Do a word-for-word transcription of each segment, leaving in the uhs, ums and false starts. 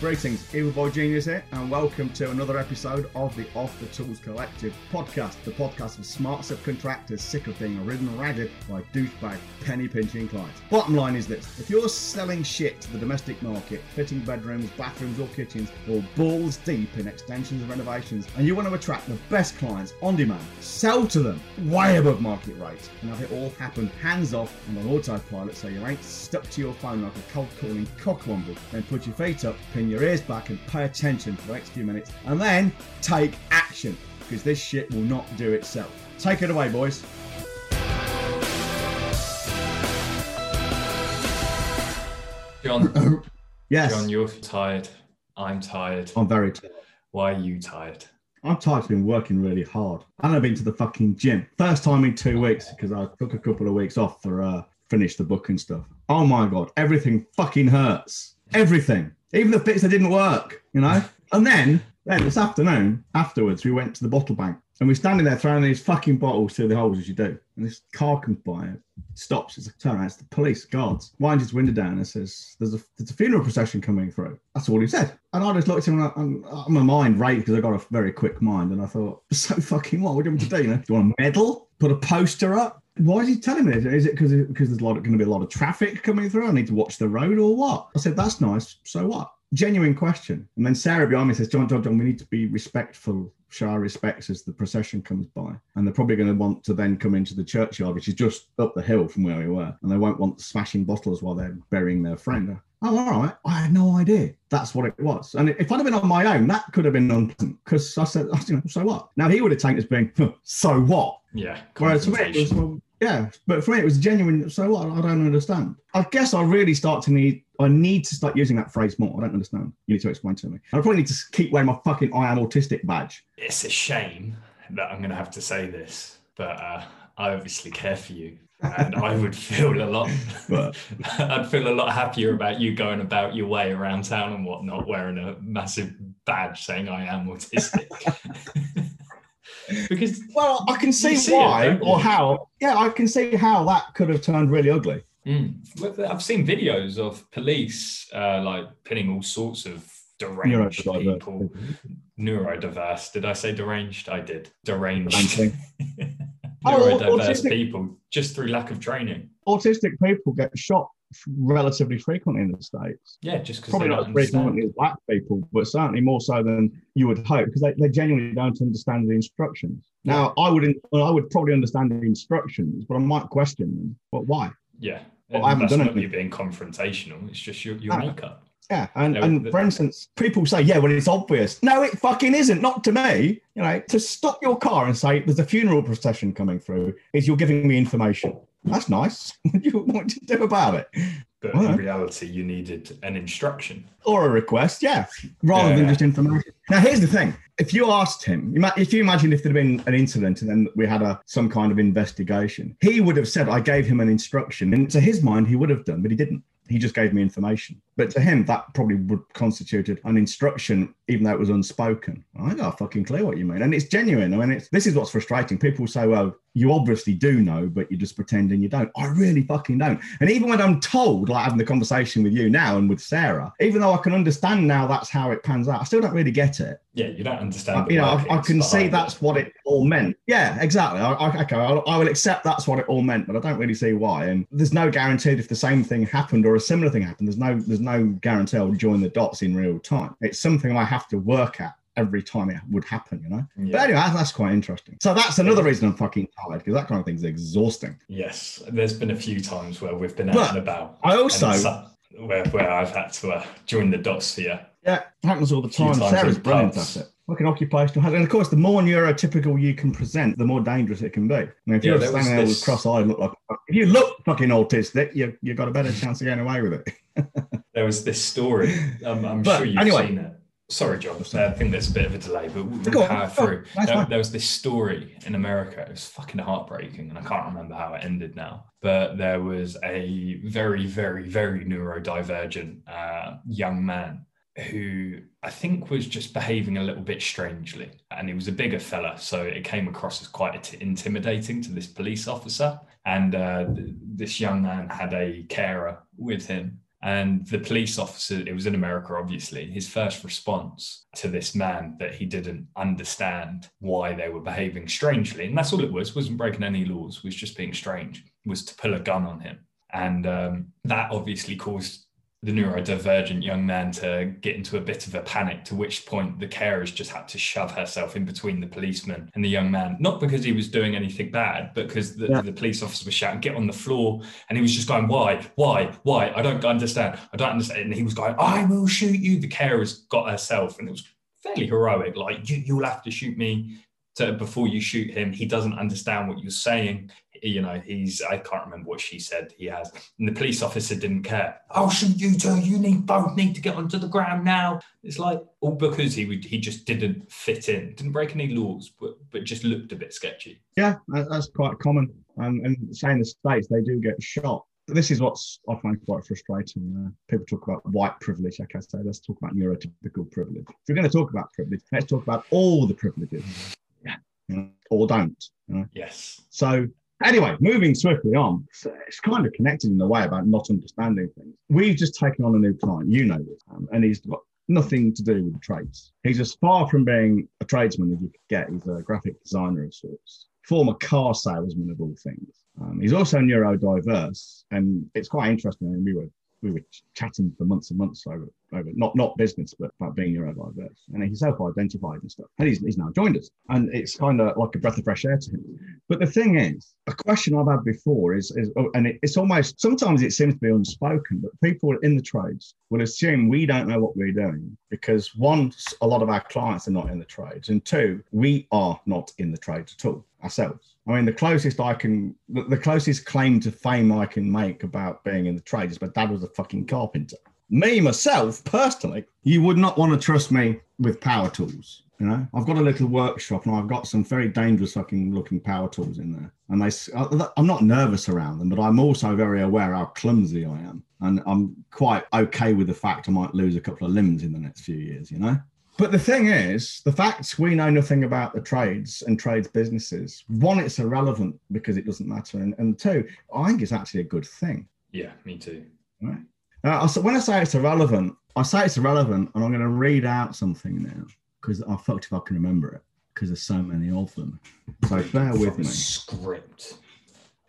Greetings, Evil Boy Genius here, and welcome to another episode of the Off The Tools Collective podcast, the podcast for smart subcontractors sick of being ridden ragged by douchebag penny-pinching clients. Bottom line is this: if you're selling shit to the domestic market, fitting bedrooms, bathrooms or kitchens, or balls deep in extensions and renovations, and you want to attract the best clients on demand, sell to them way above market rates, and have it all happen hands-off on an autopilot so you ain't stuck to your phone like a cold-calling cockwomble, then put your feet up, pin your ears back and pay attention for the next few minutes, and then take action, because this shit will not do itself. Take it away, boys. John, yes. John, you're tired. I'm tired. I'm very tired. Why are you tired? I'm tired of been working really hard, and I've been to the fucking gym. First time in two weeks because I took a couple of weeks off for uh, finish the book and stuff. Oh my god, everything fucking hurts. Everything. Even the bits that didn't work, you know? And then, then this afternoon, afterwards, we went to the bottle bank and we're standing there throwing these fucking bottles through the holes, as you do. And this car comes by and stops. It's a turn around. It's the police, guards. Winds his window down and says, there's a, there's a funeral procession coming through. That's all he said. And I just looked at him and I, I'm, my mind raged because I got a very quick mind. And I thought, so fucking what? What do you want me to do, you know? Do you want a medal? Put a poster up? Why is he telling me this? Is it because there's a lot going to be a lot of traffic coming through? I need to watch the road or what? I said, that's nice. So what? Genuine question. And then Sarah behind me says, John, John, John, we need to be respectful, show our respects as the procession comes by. And they're probably going to want to then come into the churchyard, which is just up the hill from where we were. And they won't want smashing bottles while they're burying their friend. Oh, all right. I had no idea. That's what it was. And if I'd have been on my own, that could have been unpleasant. Because I said, you know, so what? Now he would have taken it as being, huh, so what? Yeah. Whereas for me, it was, well, yeah, but for me, it was genuine. So what? I don't understand. I guess I really start to need, I need to start using that phrase more. I don't understand. You need to explain to me. I probably need to keep wearing my fucking I am autistic badge. It's a shame that I'm going to have to say this, but uh, I obviously care for you. And I would feel a lot, but I'd feel a lot happier about you going about your way around town and whatnot, wearing a massive badge saying I am autistic. Because well, I can see, see why it, or how. Yeah, I can see how that could have turned really ugly. Mm. I've seen videos of police uh, like pinning all sorts of deranged neurodiverse people. Neurodiverse. Did I say deranged? I did. Deranged. Neurodiverse oh, people just through lack of training. Autistic people get shot relatively frequently in the States. Yeah, just because probably not as frequently as black people, but certainly more so than you would hope, because they, they genuinely don't understand the instructions. Now, yeah. I would I would probably understand the instructions, but I might question them. But why? Yeah, well, I haven't done anything. Not you being confrontational. It's just your, your no. makeup. Yeah, and, no, and the, for instance, people say, yeah, well, it's obvious. No, it fucking isn't, not to me. You know, to stop your car and say there's a funeral procession coming through is you're giving me information. That's nice. What do you want to do about it? But in reality, you needed an instruction. Or a request, yeah, rather yeah. than just information. Now, here's the thing. If you asked him, if you imagine if there had been an incident and then we had a some kind of investigation, he would have said, I gave him an instruction. And to his mind, he would have done, but he didn't. He just gave me information. But to him, that probably would constituted an instruction, even though it was unspoken. I got a fucking clue what you mean. And it's genuine. I mean, it's, this is what's frustrating. People say, well, you obviously do know, but you're just pretending you don't. I really fucking don't. And even when I'm told, like having the conversation with you now and with Sarah, even though I can understand now that's how it pans out, I still don't really get it. Yeah, you don't understand. I, you know, I, I can see that's what it all meant. Yeah, exactly. I, I, okay, I, I will accept that's what it all meant, but I don't really see why. And there's no guarantee if the same thing happened or a similar thing happened. There's no, there's no guarantee I'll join the dots in real time. It's something I have to work at every time it would happen, you know? Yeah. But anyway, that's quite interesting. So that's another reason I'm fucking tired, because that kind of thing's exhausting. Yes, there's been a few times where we've been out but and about. I also... So, where, where I've had to uh, join the dots for you. Yeah, it happens all the time. Sarah's brilliant at it. Fucking occupational hazard. And of course, the more neurotypical you can present, the more dangerous it can be. I mean, if yeah, you're standing there this... with cross-eyed, look like if you look fucking autistic, you you got a better chance of getting away with it. There was this story. Um, I'm but sure you've anyway, seen it. Sorry, John. I think there's a bit of a delay, but we'll power through. Oh, there, there was this story in America. It was fucking heartbreaking, and I can't remember how it ended now. But there was a very, very, very neurodivergent uh, young man who I think was just behaving a little bit strangely. And he was a bigger fella, so it came across as quite t- intimidating to this police officer. And uh, th- this young man had a carer with him. And the police officer, it was in America, obviously, his first response to this man that he didn't understand why they were behaving strangely, and that's all it was, wasn't breaking any laws, was just being strange, was to pull a gun on him. And um, that obviously caused the neurodivergent young man to get into a bit of a panic, to which point the carers just had to shove herself in between the policeman and the young man, not because he was doing anything bad, but because the, yeah. the police officer was shouting, get on the floor. And he was just going, why, why, why? I don't understand. I don't understand. And he was going, I will shoot you. The carers got herself, and it was fairly heroic. Like, you, you'll have to shoot me to, before you shoot him. He doesn't understand what you're saying. You know, he's, I can't remember what she said he has. And the police officer didn't care. Oh, shoot you two, you need both need to get onto the ground now. It's like, all because he would, he just didn't fit in, didn't break any laws, but, but just looked a bit sketchy. Yeah, that's quite common. Um, and say in the States, they do get shot. This is what's I find quite frustrating. Uh, people talk about white privilege, like I say, let's talk about neurotypical privilege. If we're going to talk about privilege, let's talk about all the privileges. Yeah. You know, or don't. You know? Yes. So, anyway, moving swiftly on, it's kind of connected in a way about not understanding things. We've just taken on a new client, you know this, um, and he's got nothing to do with trades. He's as far from being a tradesman as you could get. He's a graphic designer of sorts, former car salesman of all things. Um, he's also neurodiverse, and it's quite interesting. I mean, we were we were chatting for months and months over, over not not business, but about being neurodiverse. And he's self-identified and stuff. And he's, he's now joined us. And it's kind of like a breath of fresh air to him. But the thing is, a question I've had before is, is and it, it's almost, sometimes it seems to be unspoken, but people in the trades will assume we don't know what we're doing because one, a lot of our clients are not in the trades, and two, we are not in the trades at all ourselves. I mean, the closest I can, the closest claim to fame I can make about being in the trade is my dad was a fucking carpenter. Me, myself, personally, you would not want to trust me with power tools. You know, I've got a little workshop and I've got some very dangerous fucking looking power tools in there. And they, I'm not nervous around them, but I'm also very aware how clumsy I am. And I'm quite okay with the fact I might lose a couple of limbs in the next few years, you know? But the thing is, the facts we know nothing about the trades and trades businesses. One, it's irrelevant because it doesn't matter. And, and two, I think it's actually a good thing. Yeah, me too. Right. Uh, so when I say it's irrelevant, I say it's irrelevant, and I'm going to read out something now because I fucked if I can remember it because there's so many of them. So bear with me. Script.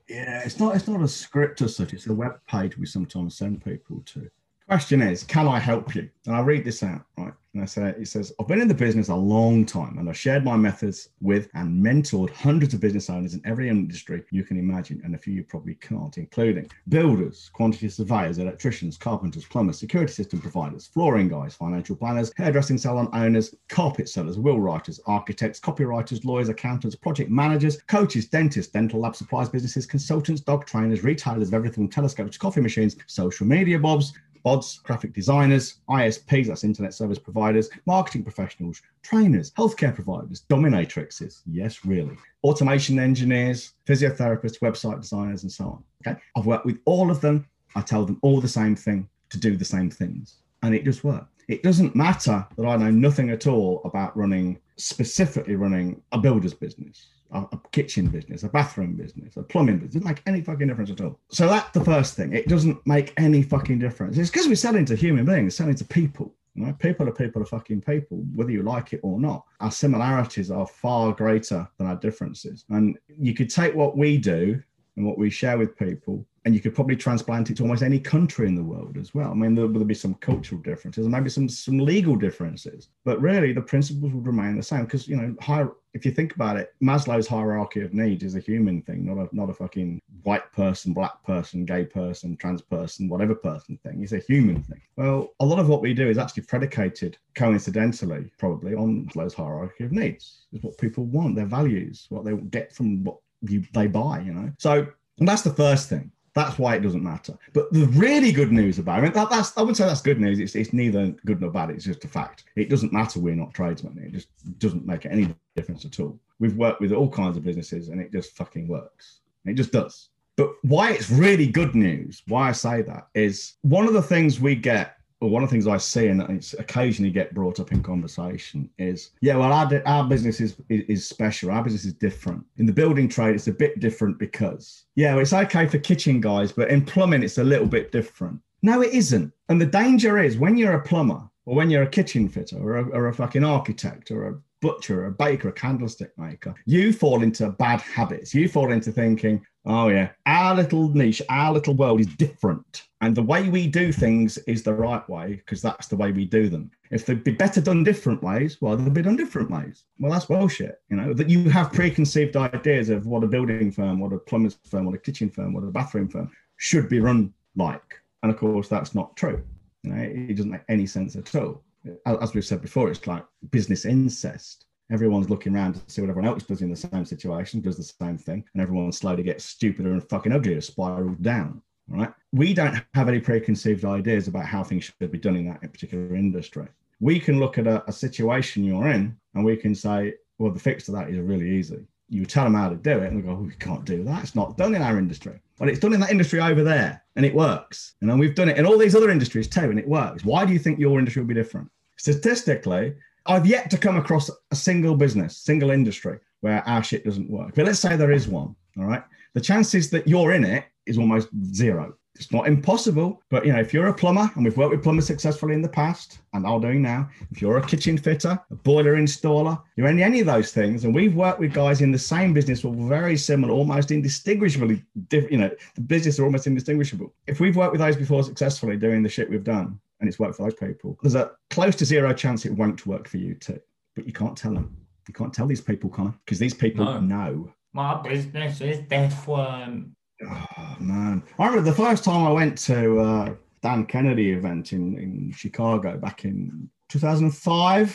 Yeah, it's not, it's not a script as such. It's a web page we sometimes send people to. Question is, can I help you? And I read this out, right? And I say, it says, I've been in the business a long time and I've shared my methods with and mentored hundreds of business owners in every industry you can imagine, and a few you probably can't, including builders, quantity surveyors, electricians, carpenters, plumbers, security system providers, flooring guys, financial planners, hairdressing salon owners, carpet sellers, will writers, architects, copywriters, lawyers, accountants, project managers, coaches, dentists, dental lab supplies, businesses, consultants, dog trainers, retailers of everything, telescopes, coffee machines, social media bobs, bods, graphic designers, I S Ps, that's internet service providers, marketing professionals, trainers, healthcare providers, dominatrixes, yes, really, automation engineers, physiotherapists, website designers, and so on. Okay, I've worked with all of them. I tell them all the same thing to do the same things, and it just works. It doesn't matter that I know nothing at all about running, specifically running a builder's business, a kitchen business, a bathroom business, a plumbing business. It doesn't make any fucking difference at all. So that's the first thing. It doesn't make any fucking difference. It's because we're selling to human beings, selling to people. You know, people are people are fucking people, whether you like it or not. Our similarities are far greater than our differences. And you could take what we do and what we share with people, and you could probably transplant it to almost any country in the world as well. I mean, there'll, there'll be some cultural differences and maybe some, some legal differences, but really the principles would remain the same because, you know, hier- if you think about it, Maslow's hierarchy of needs is a human thing, not a, not a fucking white person, black person, gay person, trans person, whatever person thing. It's a human thing. Well, a lot of what we do is actually predicated coincidentally, probably, on Maslow's hierarchy of needs. It's what people want, their values, what they get from what you, they buy, you know? So and that's the first thing. That's why it doesn't matter. But the really good news about it, that, that's, I wouldn't say that's good news. It's, it's neither good nor bad. It's just a fact. It doesn't matter. We're not tradesmen. It just doesn't make any difference at all. We've worked with all kinds of businesses and it just fucking works. It just does. But why it's really good news, why I say that is one of the things we get, or one of the things I see and it's occasionally get brought up in conversation is, yeah, well, our, our business is, is, is special. Our business is different. In the building trade, it's a bit different because, yeah, well, it's okay for kitchen guys, but in plumbing, it's a little bit different. No, it isn't. And the danger is when you're a plumber or when you're a kitchen fitter or a, or a fucking architect or a butcher or a baker, a candlestick maker, you fall into bad habits. You fall into thinking, oh yeah, our little niche, our little world is different. And the way we do things is the right way because that's the way we do them. If they'd be better done different ways, well, they'd be done different ways. Well, that's bullshit. You know, that you have preconceived ideas of what a building firm, what a plumber's firm, what a kitchen firm, what a bathroom firm should be run like. And of course, that's not true. You know, it doesn't make any sense at all. As we've said before, it's like business incest. Everyone's looking around to see what everyone else does in the same situation, does the same thing, and everyone slowly gets stupider and fucking uglier, spirals down, right? We don't have any preconceived ideas about how things should be done in that particular industry. We can look at a, a situation you're in and we can say, well, the fix to that is really easy. You tell them how to do it and they go, oh, we can't do that. It's not done in our industry. Well, it's done in that industry over there and it works. And then we've done it in all these other industries too and it works. Why do you think your industry will be different? Statistically, I've yet to come across a single business, single industry where our shit doesn't work. But let's say there is one, all right? The chances that you're in it is almost zero. It's not impossible, but you know, if you're a plumber, and we've worked with plumbers successfully in the past, and I'm doing now, if you're a kitchen fitter, a boiler installer, you're in any of those things, and we've worked with guys in the same business who are very similar, almost indistinguishably different, you know, the business are almost indistinguishable. If we've worked with those before successfully doing the shit we've done, and it's worked for those people, there's a close to zero chance it won't work for you too. But you can't tell them. You can't tell these people, Connor, because these people no. know. My business is different. Oh, man. I remember the first time I went to uh, Dan Kennedy event in, in Chicago back in two thousand five.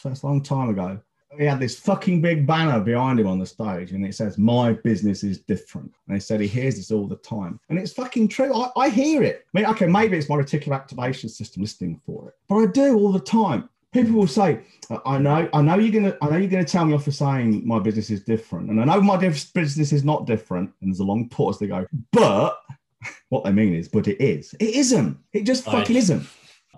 So that's a long time ago. He had this fucking big banner behind him on the stage and it says, my business is different. And he said he hears this all the time. And it's fucking true. I, I hear it. I mean, okay, maybe it's my reticular activation system listening for it, but I do all the time. People will say, I know, I know you're gonna, I know you're gonna tell me off for saying my business is different. And I know my business is not different. And there's a long pause. They go, but what they mean is, but it is. It isn't. It just fucking I, isn't.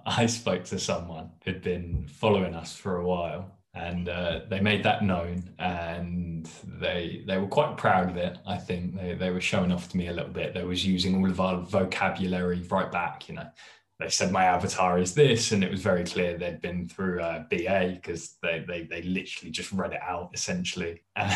I spoke to someone who'd been following us for a while. And uh, they made that known and they they were quite proud of it, I think. They they were showing off to me a little bit. They was using all of our vocabulary right back, you know. They said, my avatar is this, and it was very clear they'd been through uh, B A because they, they they literally just read it out, essentially. And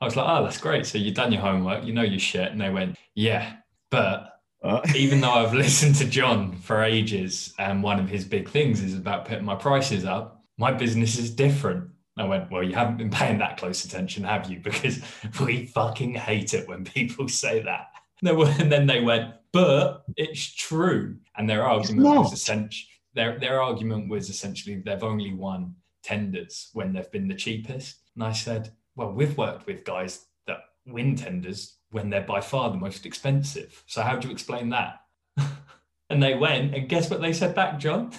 I was like, oh, that's great. So you've done your homework, you know your shit. And they went, yeah, but... Uh. Even though I've listened to John for ages and one of his big things is about putting my prices up, my business is different. I went, well, you haven't been paying that close attention, have you? Because we fucking hate it when people say that. And then they went, but it's true. And their argument was essentially, their, their argument was essentially they've only won tenders when they've been the cheapest. And I said, well, we've worked with guys that win tenders when they're by far the most expensive. So how do you explain that? And they went, and guess what they said back, John?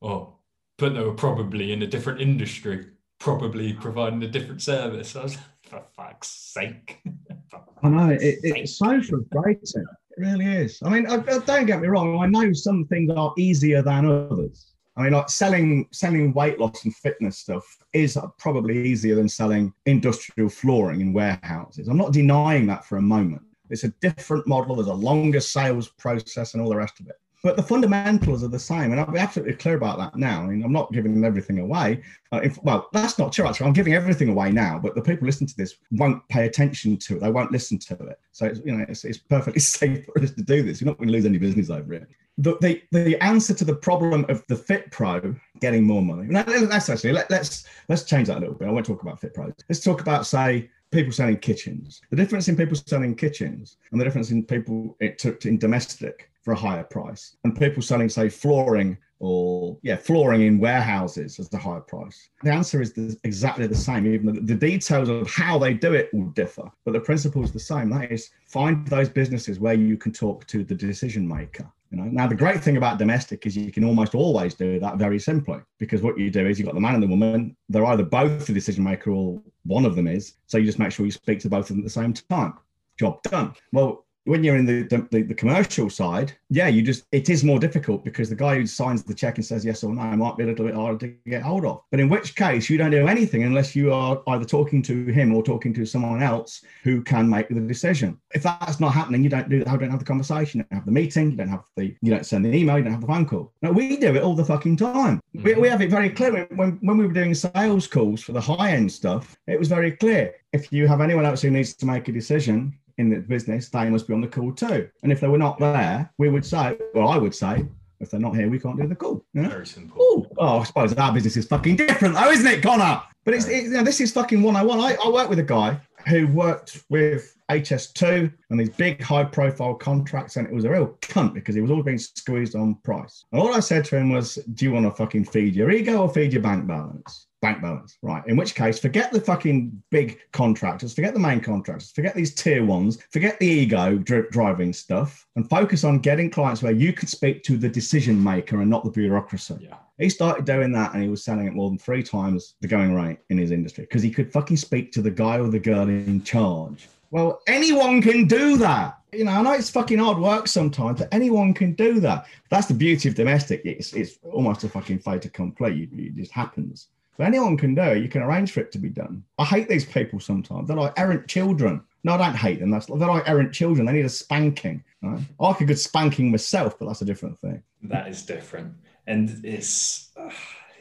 Oh. But they were probably in a different industry, probably providing a different service. I was like, for fuck's sake. For fuck's I know, it, it's so frustrating. It really is. I mean, I, don't get me wrong. I know some things are easier than others. I mean, like selling, selling weight loss and fitness stuff is probably easier than selling industrial flooring in warehouses. I'm not denying that for a moment. It's a different model. There's a longer sales process and all the rest of it. But the fundamentals are the same, and I'll be absolutely clear about that now. I mean, I'm not giving everything away. Uh, if, well, that's not true, actually. I'm giving everything away now, but the people listening to this won't pay attention to it. They won't listen to it. So, it's, you know, it's, it's perfectly safe for us to do this. You're not going to lose any business over it. The, the, the answer to the problem of the Fit Pro getting more money. Now, that's actually, let, let's, let's change that a little bit. I won't talk about Fit Pros. Let's talk about, say, people selling kitchens. The difference in people selling kitchens and the difference in people it took to, in domestic for a higher price and people selling, say, flooring or, yeah, flooring in warehouses as the higher price. The answer is the, exactly the same. Even the, the details of how they do it will differ, but the principle is the same. That is, find those businesses where you can talk to the decision maker. You know? Now, the great thing about domestic is you can almost always do that very simply because what you do is you've got the man and the woman. They're either both the decision maker or one of them is. So you just make sure you speak to both of them at the same time. Job done. Well, when you're in the, the, the commercial side, yeah, you just, it is more difficult because the guy who signs the check and says yes or no might be a little bit harder to get hold of. But in which case you don't do anything unless you are either talking to him or talking to someone else who can make the decision. If that's not happening, you don't do, you don't have the conversation, you don't have the meeting, you don't have the, you don't send the email, you don't have the phone call. No, we do it all the fucking time. Mm-hmm. We, we have it very clear. When, when we were doing sales calls for the high end stuff, it was very clear. If you have anyone else who needs to make a decision in the business, they must be on the call too. And if they were not there, we would say, well, I would say, if they're not here, we can't do the call. You know? Very simple. Ooh. Oh, I suppose our business is fucking different though, isn't it, Connor? But it's, it, you know, this is fucking one oh one. I, I work with a guy who worked with H S two and these big high profile contracts, and it was a real cunt because he was all being squeezed on price. And all I said to him was, do you want to fucking feed your ego or feed your bank balance? Bank balance, right? In which case, forget the fucking big contractors, forget the main contractors, forget these tier ones, forget the ego dri- driving stuff, and focus on getting clients where you can speak to the decision maker and not the bureaucracy. Yeah. He started doing that and he was selling it more than three times the going rate in his industry because he could fucking speak to the guy or the girl in charge. Well, anyone can do that. You know, I know it's fucking hard work sometimes, but anyone can do that. That's the beauty of domestic. It's, it's almost a fucking fait accompli. It just happens. But anyone can do it. You can arrange for it to be done. I hate these people sometimes. They're like errant children. No, I don't hate them. That's, they're like errant children. They need a spanking. Right? I like a good spanking myself, but that's a different thing. That is different. And it's... Uh...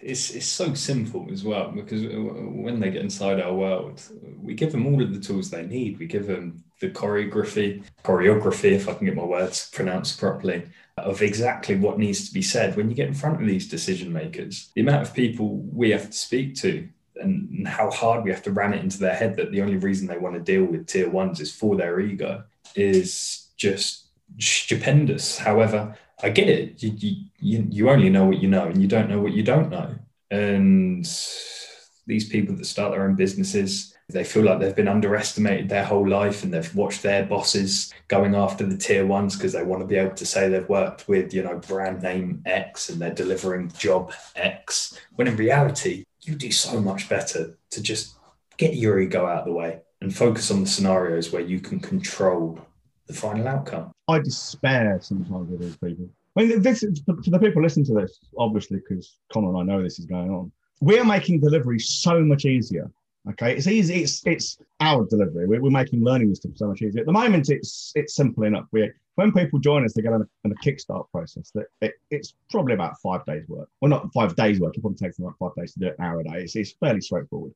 It's it's so simple as well, because when they get inside our world, we give them all of the tools they need. We give them the choreography, choreography, if I can get my words pronounced properly, of exactly what needs to be said when you get in front of these decision makers. The amount of people we have to speak to and how hard we have to ram it into their head that the only reason they want to deal with tier ones is for their ego is just stupendous. However, I get it. You, you you only know what you know, and you don't know what you don't know. And these people that start their own businesses, they feel like they've been underestimated their whole life, and they've watched their bosses going after the tier ones because they want to be able to say they've worked with, you know, brand name X and they're delivering job X. When in reality, you do so much better to just get your ego out of the way and focus on the scenarios where you can control the final outcome. I despair sometimes with these people. I mean, this is, for the people listening to this, obviously, because Connor and I know this is going on. We're making delivery so much easier. Okay, it's easy. It's it's our delivery. We're, we're making learning this stuff so much easier. At the moment, it's it's simple enough. We when people join us, they get on a, on a kickstart process. That it, it's probably about five days work. Well, not five days work. It probably takes them like five days to do it an hour a day. It's it's fairly straightforward.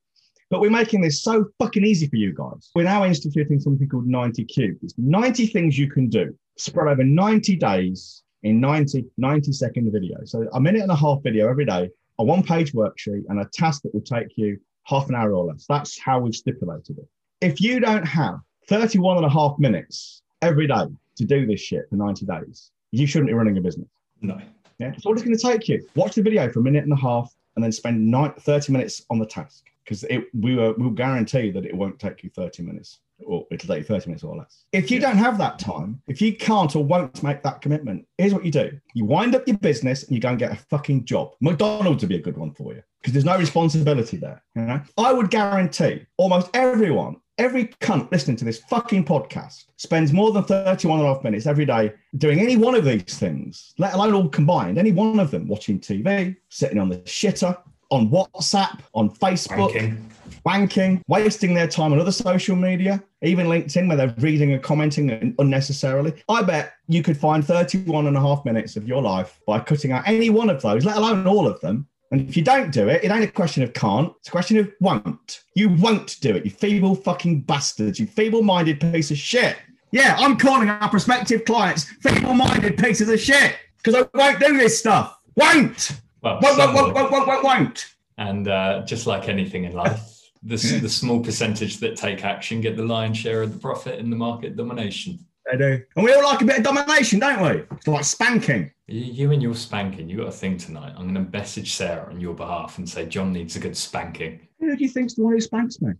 But we're making this so fucking easy for you guys. We're now instituting something called ninety cubed. It's ninety things you can do spread over ninety days in ninety, ninety second videos. So a minute and a half video every day, a one page worksheet and a task that will take you half an hour or less. That's how we've stipulated it. If you don't have thirty-one and a half minutes every day to do this shit for ninety days, you shouldn't be running a business. No. Yeah. That's all it's going to take you. Watch the video for a minute and a half and then spend nine, thirty minutes on the task. Because we were, we'll guarantee that it won't take you thirty minutes, or it'll take you thirty minutes or less. If you yeah. don't have that time, if you can't or won't make that commitment, here's what you do. You wind up your business and you go and get a fucking job. McDonald's would be a good one for you because there's no responsibility there. You know? I would guarantee almost everyone, every cunt listening to this fucking podcast spends more than thirty-one and a half minutes every day doing any one of these things, let alone all combined, any one of them, watching T V, sitting on the shitter, on WhatsApp, on Facebook, banking. banking, wasting their time on other social media, even LinkedIn, where they're reading and commenting unnecessarily. I bet you could find thirty-one and a half minutes of your life by cutting out any one of those, let alone all of them. And if you don't do it, it ain't a question of can't, it's a question of won't. You won't do it, you feeble fucking bastards, you feeble-minded piece of shit. Yeah, I'm calling our prospective clients feeble-minded pieces of shit because I won't do this stuff. Won't! Well, won't, won't, won't, won't, won't, won't. And uh, just like anything in life, the, the small percentage that take action get the lion's share of the profit in the market domination. They do. And we all like a bit of domination, don't we? It's like spanking. You, you and your spanking, you got a thing tonight. I'm going to message Sarah on your behalf and say, John needs a good spanking. Who do you think's the one who spanks me?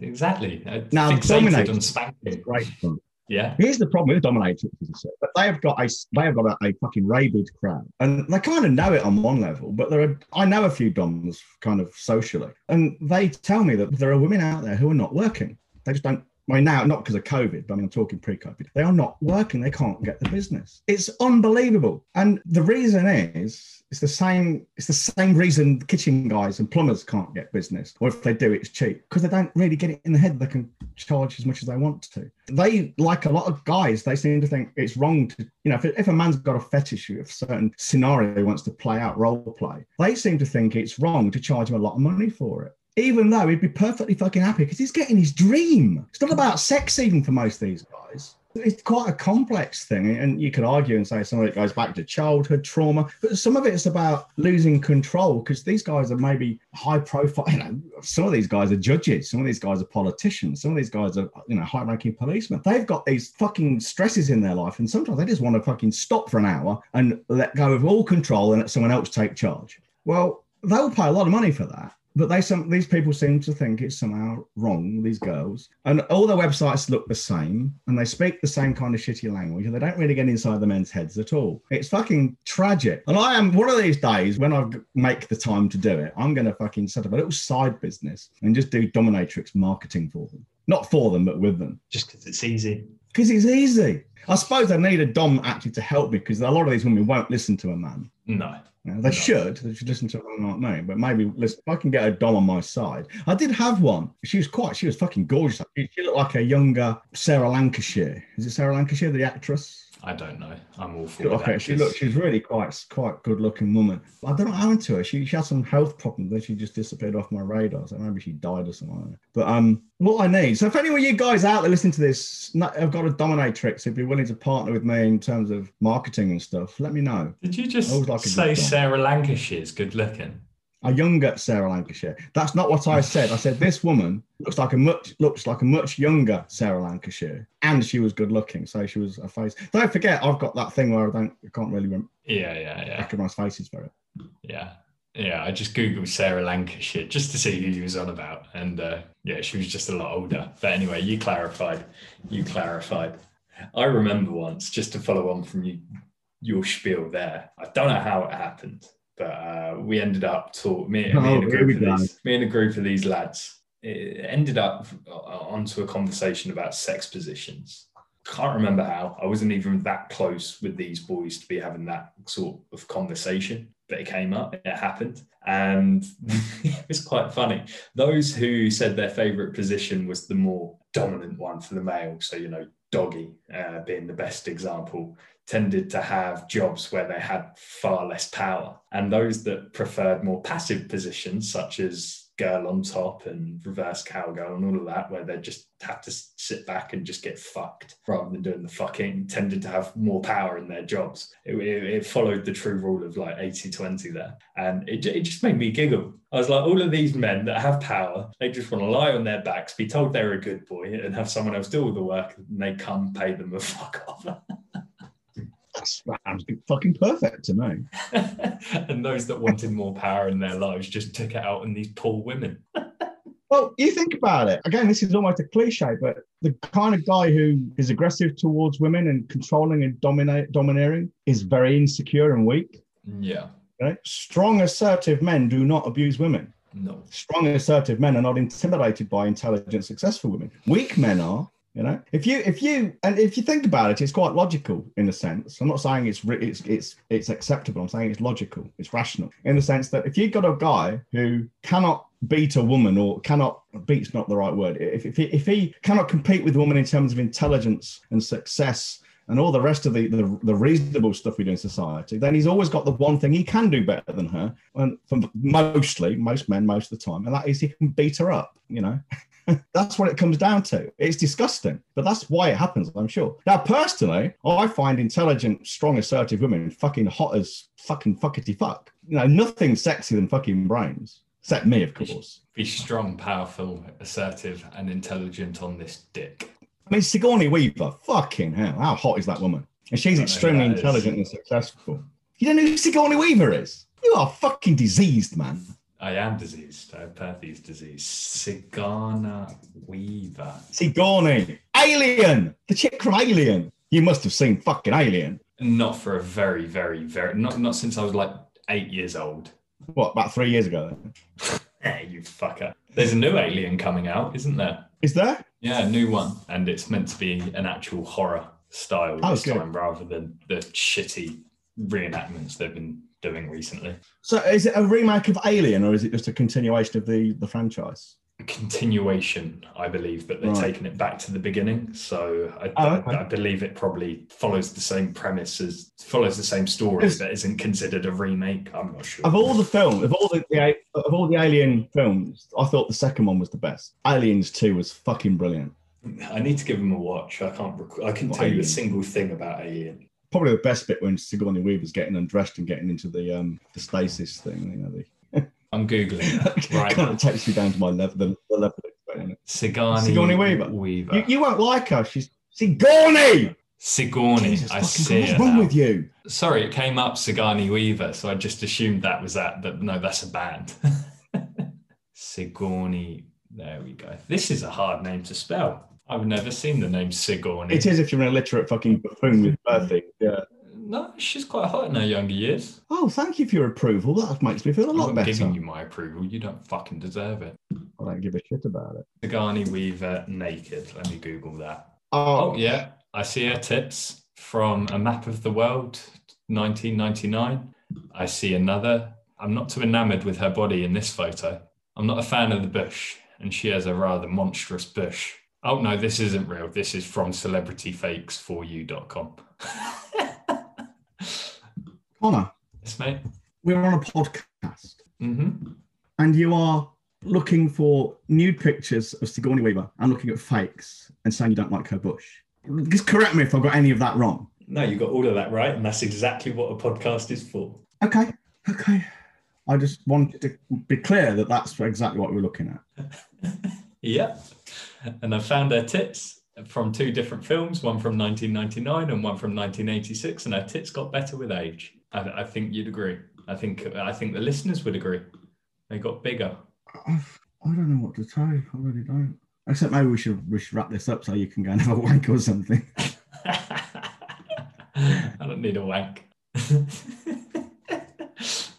Exactly. Now, dominated on spanking. Great fun. Yeah. Here's the problem with dominatrixes, but they have got a they have got a, a fucking rabid crowd, and they kind of know it on one level. But there are I know a few doms kind of socially, and they tell me that there are women out there who are not working. They just don't Well, now, not because of COVID, but I mean, I'm talking pre-COVID. They are not working. They can't get the business. It's unbelievable. And the reason is, it's the same It's the same reason the kitchen guys and plumbers can't get business. Or if they do, it's cheap. Because they don't really get it in the head. They can charge as much as they want to. They, like a lot of guys, they seem to think it's wrong to, you know, if, if a man's got a fetish, if a certain scenario he wants to play out, role play, they seem to think it's wrong to charge him a lot of money for it. Even though he'd be perfectly fucking happy because he's getting his dream. It's not about sex even for most of these guys. It's quite a complex thing, and you could argue and say some of it goes back to childhood trauma, but some of it's about losing control because these guys are maybe high profile. You know, some of these guys are judges, some of these guys are politicians, some of these guys are, you know, high-ranking policemen. They've got these fucking stresses in their life, and sometimes they just want to fucking stop for an hour and let go of all control and let someone else take charge. Well, they'll pay a lot of money for that. But they, some, these people seem to think it's somehow wrong, these girls. And all their websites look the same, and they speak the same kind of shitty language, and they don't really get inside the men's heads at all. It's fucking tragic. And I am, one of these days, when I make the time to do it, I'm going to fucking set up a little side business and just do dominatrix marketing for them. Not for them, but with them. Just because it's easy. Because it's easy. I suppose I need a dom actually to help me, because a lot of these women won't listen to a man. No. You know, they no. should. They should listen to one like me. But maybe listen, if I can get a dom on my side. I did have one. She was quite, she was fucking gorgeous. She looked like a younger Sarah Lancashire. Is it Sarah Lancashire, the actress? I don't know. I'm all for okay. that. She looked, she's really quite quite good-looking woman. I don't know what happened to her. She, she had some health problems. Then she just disappeared off my radar. So maybe she died or something like that. But um, what I need... So if any of you guys out there listening to this have got a dominatrix, if you're willing to partner with me in terms of marketing and stuff, let me know. Did you just like say Sarah Lancashire is good-looking? A younger Sarah Lancashire. That's not what I said. I said this woman looks like a much looks like a much younger Sarah Lancashire, and she was good looking, so she was a face. Don't forget, I've got that thing where I don't I can't really rem- yeah yeah yeah recognise faces very. Yeah, yeah. I just googled Sarah Lancashire just to see who he was on about, and uh, yeah, she was just a lot older. But anyway, you clarified. You clarified. I remember once, just to follow on from you, your spiel there. I don't know how it happened. But uh, we ended up talk me, oh, me and a group of these me and a group of these lads it ended up onto a conversation about sex positions. Can't remember how. I wasn't even that close with these boys to be having that sort of conversation, but it came up, it happened, and it was quite funny. Those who said their favourite position was the more dominant one for the male, so you know, doggy uh, being the best example, tended to have jobs where they had far less power. And those that preferred more passive positions, such as girl on top and reverse cowgirl and all of that, where they just have to sit back and just get fucked rather than doing the fucking, tended to have more power in their jobs. It, it, it followed the true rule of like eighty twenty there. And it, it just made me giggle. I was like, all of these men that have power, they just want to lie on their backs, be told they're a good boy and have someone else do all the work, and they come pay them a fuck off. That's fucking perfect to me. And those that wanted more power in their lives just took it out on these poor women. Well, you think about it. Again, this is almost a cliche, but the kind of guy who is aggressive towards women and controlling and dominate, domineering is very insecure and weak. Yeah. Right? Strong, assertive men do not abuse women. No. Strong, assertive men are not intimidated by intelligent, successful women. Weak men are. You know, if you if you and if you think about it, it's quite logical in a sense. I'm not saying it's it's it's it's acceptable. I'm saying it's logical, it's rational in the sense that if you've got a guy who cannot beat a woman or cannot beat's not the right word. If if he, if he cannot compete with a woman in terms of intelligence and success and all the rest of the, the the reasonable stuff we do in society, then he's always got the one thing he can do better than her, and for mostly most men most of the time, and that is he can beat her up. You know. That's what it comes down to. It's disgusting, but that's why it happens, I'm sure. Now, personally, I find intelligent, strong, assertive women fucking hot as fucking fuckety fuck. You know, nothing sexier than fucking brains. Except me, of course. Be strong, powerful, assertive, and intelligent on this dick. I mean, Sigourney Weaver, fucking hell, how hot is that woman? And she's extremely intelligent and successful. You don't know who Sigourney Weaver is? You are fucking diseased, man. I am diseased. I have Perthes disease. Sigourney Weaver. Sigourney. Alien. The chick from Alien. You must have seen fucking Alien. Not for a very, very, very... Not not since I was like eight years old. What, about three years ago then? Hey, you fucker. There's a new Alien coming out, isn't there? Is there? Yeah, a new one. And it's meant to be an actual horror style oh, this good. time rather than the shitty reenactments they've been doing recently. So is it a remake of Alien or is it just a continuation of the, the franchise? Continuation, I believe, but they're right. taking it back to the beginning. So I, oh, okay. I, I believe it probably follows the same premise as follows the same story, it's, but isn't considered a remake. I'm not sure. Of all the film, of all the, the of all the Alien films, I thought the second one was the best. Aliens two was fucking brilliant. I need to give them a watch. I can't. Rec- I couldn't tell Alien. you a single thing about Alien. Probably the best bit when Sigourney Weaver's getting undressed and getting into the um the stasis thing. You know the. I'm Googling that right now. It takes you down to my level, the, the level of Sigourney, Sigourney Weaver. Weaver. You, you won't like her. She's Sigourney! Sigourney, Jesus, I see God, what's wrong now? with you? Sorry, it came up Sigourney Weaver, so I just assumed that was that, but no, that's a band. Sigourney, there we go. This is a hard name to spell. I've never seen the name Sigourney. It is if you're an illiterate fucking buffoon with birthing, yeah. No, she's quite hot in her younger years. Oh, thank you for your approval. That makes me feel a lot better. I'm giving you my approval. You don't fucking deserve it. I don't give a shit about it. Sigourney Weaver naked. Let me Google that. Oh, oh yeah. I see her tips from A Map of the World, nineteen ninety-nine. I see another. I'm not too enamoured with her body in this photo. I'm not a fan of the bush, and she has a rather monstrous bush. Oh, no, this isn't real. This is from celebrity fakes for you dot com. Connor, yes, mate. We're on a podcast, mm-hmm. and you are looking for nude pictures of Sigourney Weaver and looking at fakes and saying you don't like her bush. Just correct me if I've got any of that wrong. No, you got all of that right, and that's exactly what a podcast is for. Okay, okay. I just wanted to be clear that that's exactly what we're looking at. Yep. And I found their tits from two different films, one from nineteen ninety-nine and one from nineteen eighty-six, and her tits got better with age. I, I think you'd agree. I think I think the listeners would agree. They got bigger. I've, I don't know what to tell you. I really don't. Except maybe we should we should wrap this up so you can go and have a wank or something. I don't need a wank.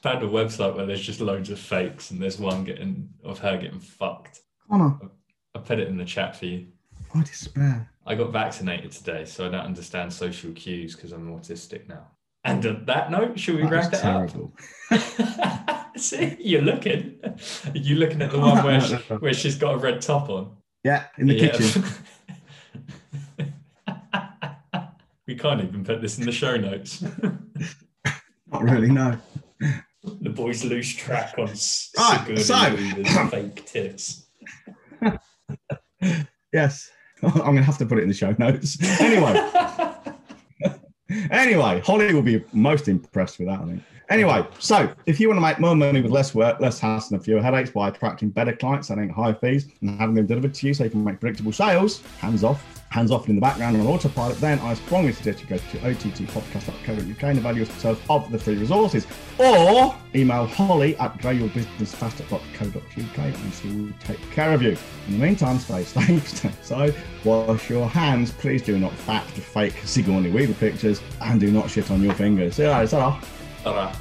Found a website where there's just loads of fakes, and there's one getting of her getting fucked. Connor, I, I put it in the chat for you. I despair. I got vaccinated today, so I don't understand social cues because I'm autistic now. And on that note, should we that wrap it terrible. up? See, you're looking. You're looking at the one where, she, where she's got a red top on. Yeah, in the yeah. kitchen. We can't even put this in the show notes. Not really, no. The boys lose track on right, so. fake tips. Yes. I'm going to have to put it in the show notes. Anyway. Anyway, Holly will be most impressed with that, I think. Anyway, so if you want to make more money with less work, less hassle and fewer headaches by attracting better clients that ain't high fees and having them delivered to you so you can make predictable sales, hands off, hands off in the background on autopilot, then I strongly suggest you go to o t t podcast dot co dot u k and value yourself of the free resources. Or email holly at grow your business faster dot co dot u k and she will take care of you. In the meantime, stay safe, stay so, wash your hands. Please do not fact fake Sigourney Weaver pictures and do not shit on your fingers. See you later. Ta-ra.